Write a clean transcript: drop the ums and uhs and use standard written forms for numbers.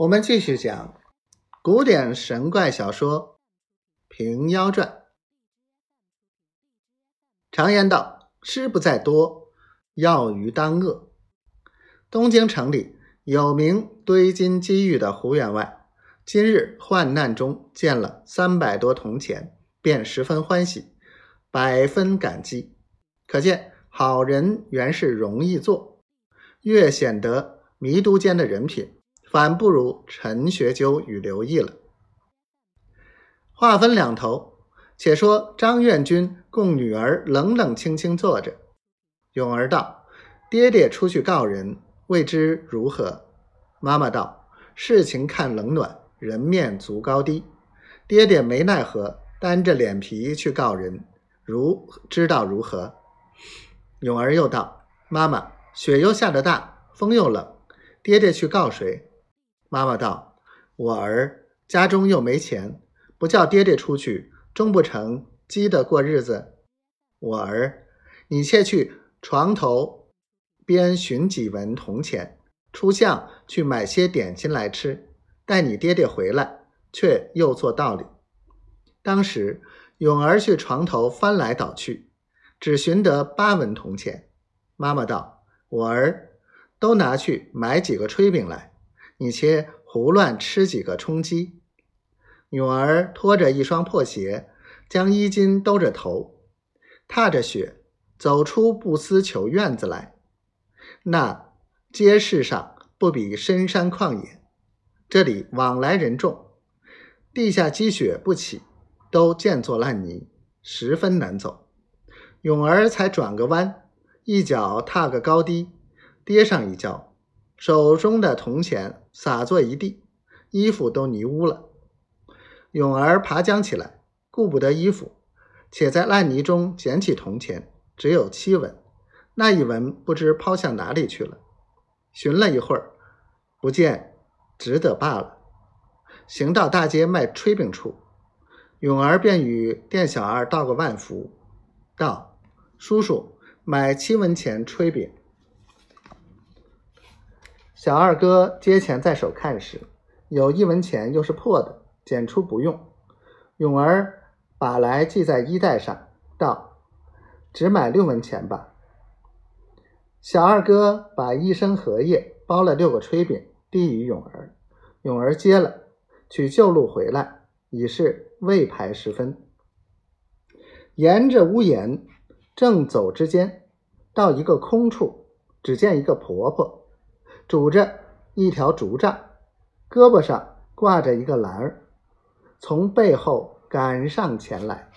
我们继续讲古典神怪小说《平妖传》。常言道，师不在多，要于当恶。东京城里有名堆金积玉的胡员外，今日患难中见了300多铜钱，便十分欢喜，百分感激。可见好人原是容易做，越显得迷都间的人品反不如陈学究与刘毅了。话分两头，且说张愿君供女儿冷冷清清坐着。永儿道：“爹爹出去告人，未知如何？”妈妈道：“事情看冷暖，人面足高低。爹爹没奈何，单着脸皮去告人，如知道如何？”永儿又道：“妈妈，雪又下得大，风又冷，爹爹去告谁？”妈妈道：“我儿家中又没钱，不叫爹爹出去，终不成饥得过日子。我儿，你且去床头边寻几文铜钱，出巷去买些点心来吃，待你爹爹回来，却又做道理。”当时永儿去床头翻来倒去，只寻得8文铜钱。妈妈道：“我儿，都拿去买几个炊饼来，你且胡乱吃几个充饥。”永儿拖着一双破鞋，将衣襟兜着头，踏着雪走出不思求院子来。那街市上不比深山旷野，这里往来人众，地下积雪不起，都见作烂泥，十分难走。永儿才转个弯，一脚踏个高低，跌上一跤，手中的铜钱洒作一地，衣服都泥污了。永儿爬将起来，顾不得衣服，且在烂泥中捡起铜钱，只有7文，那1文不知抛向哪里去了。寻了一会儿，不见，只得罢了。行到大街卖炊饼处，永儿便与店小二道个万福，道：“叔叔，买7文钱炊饼。”小二哥接钱在手看时，有1文钱又是破的，捡出不用。永儿把来系在衣带上，道：“只买6文钱吧。”小二哥把一身荷叶包了6个炊饼递与永儿，永儿接了，取旧路回来，已是未排时分。沿着屋檐正走之间，到一个空处，只见一个婆婆拄着一条竹杖，胳膊上挂着一个篮儿，从背后赶上前来。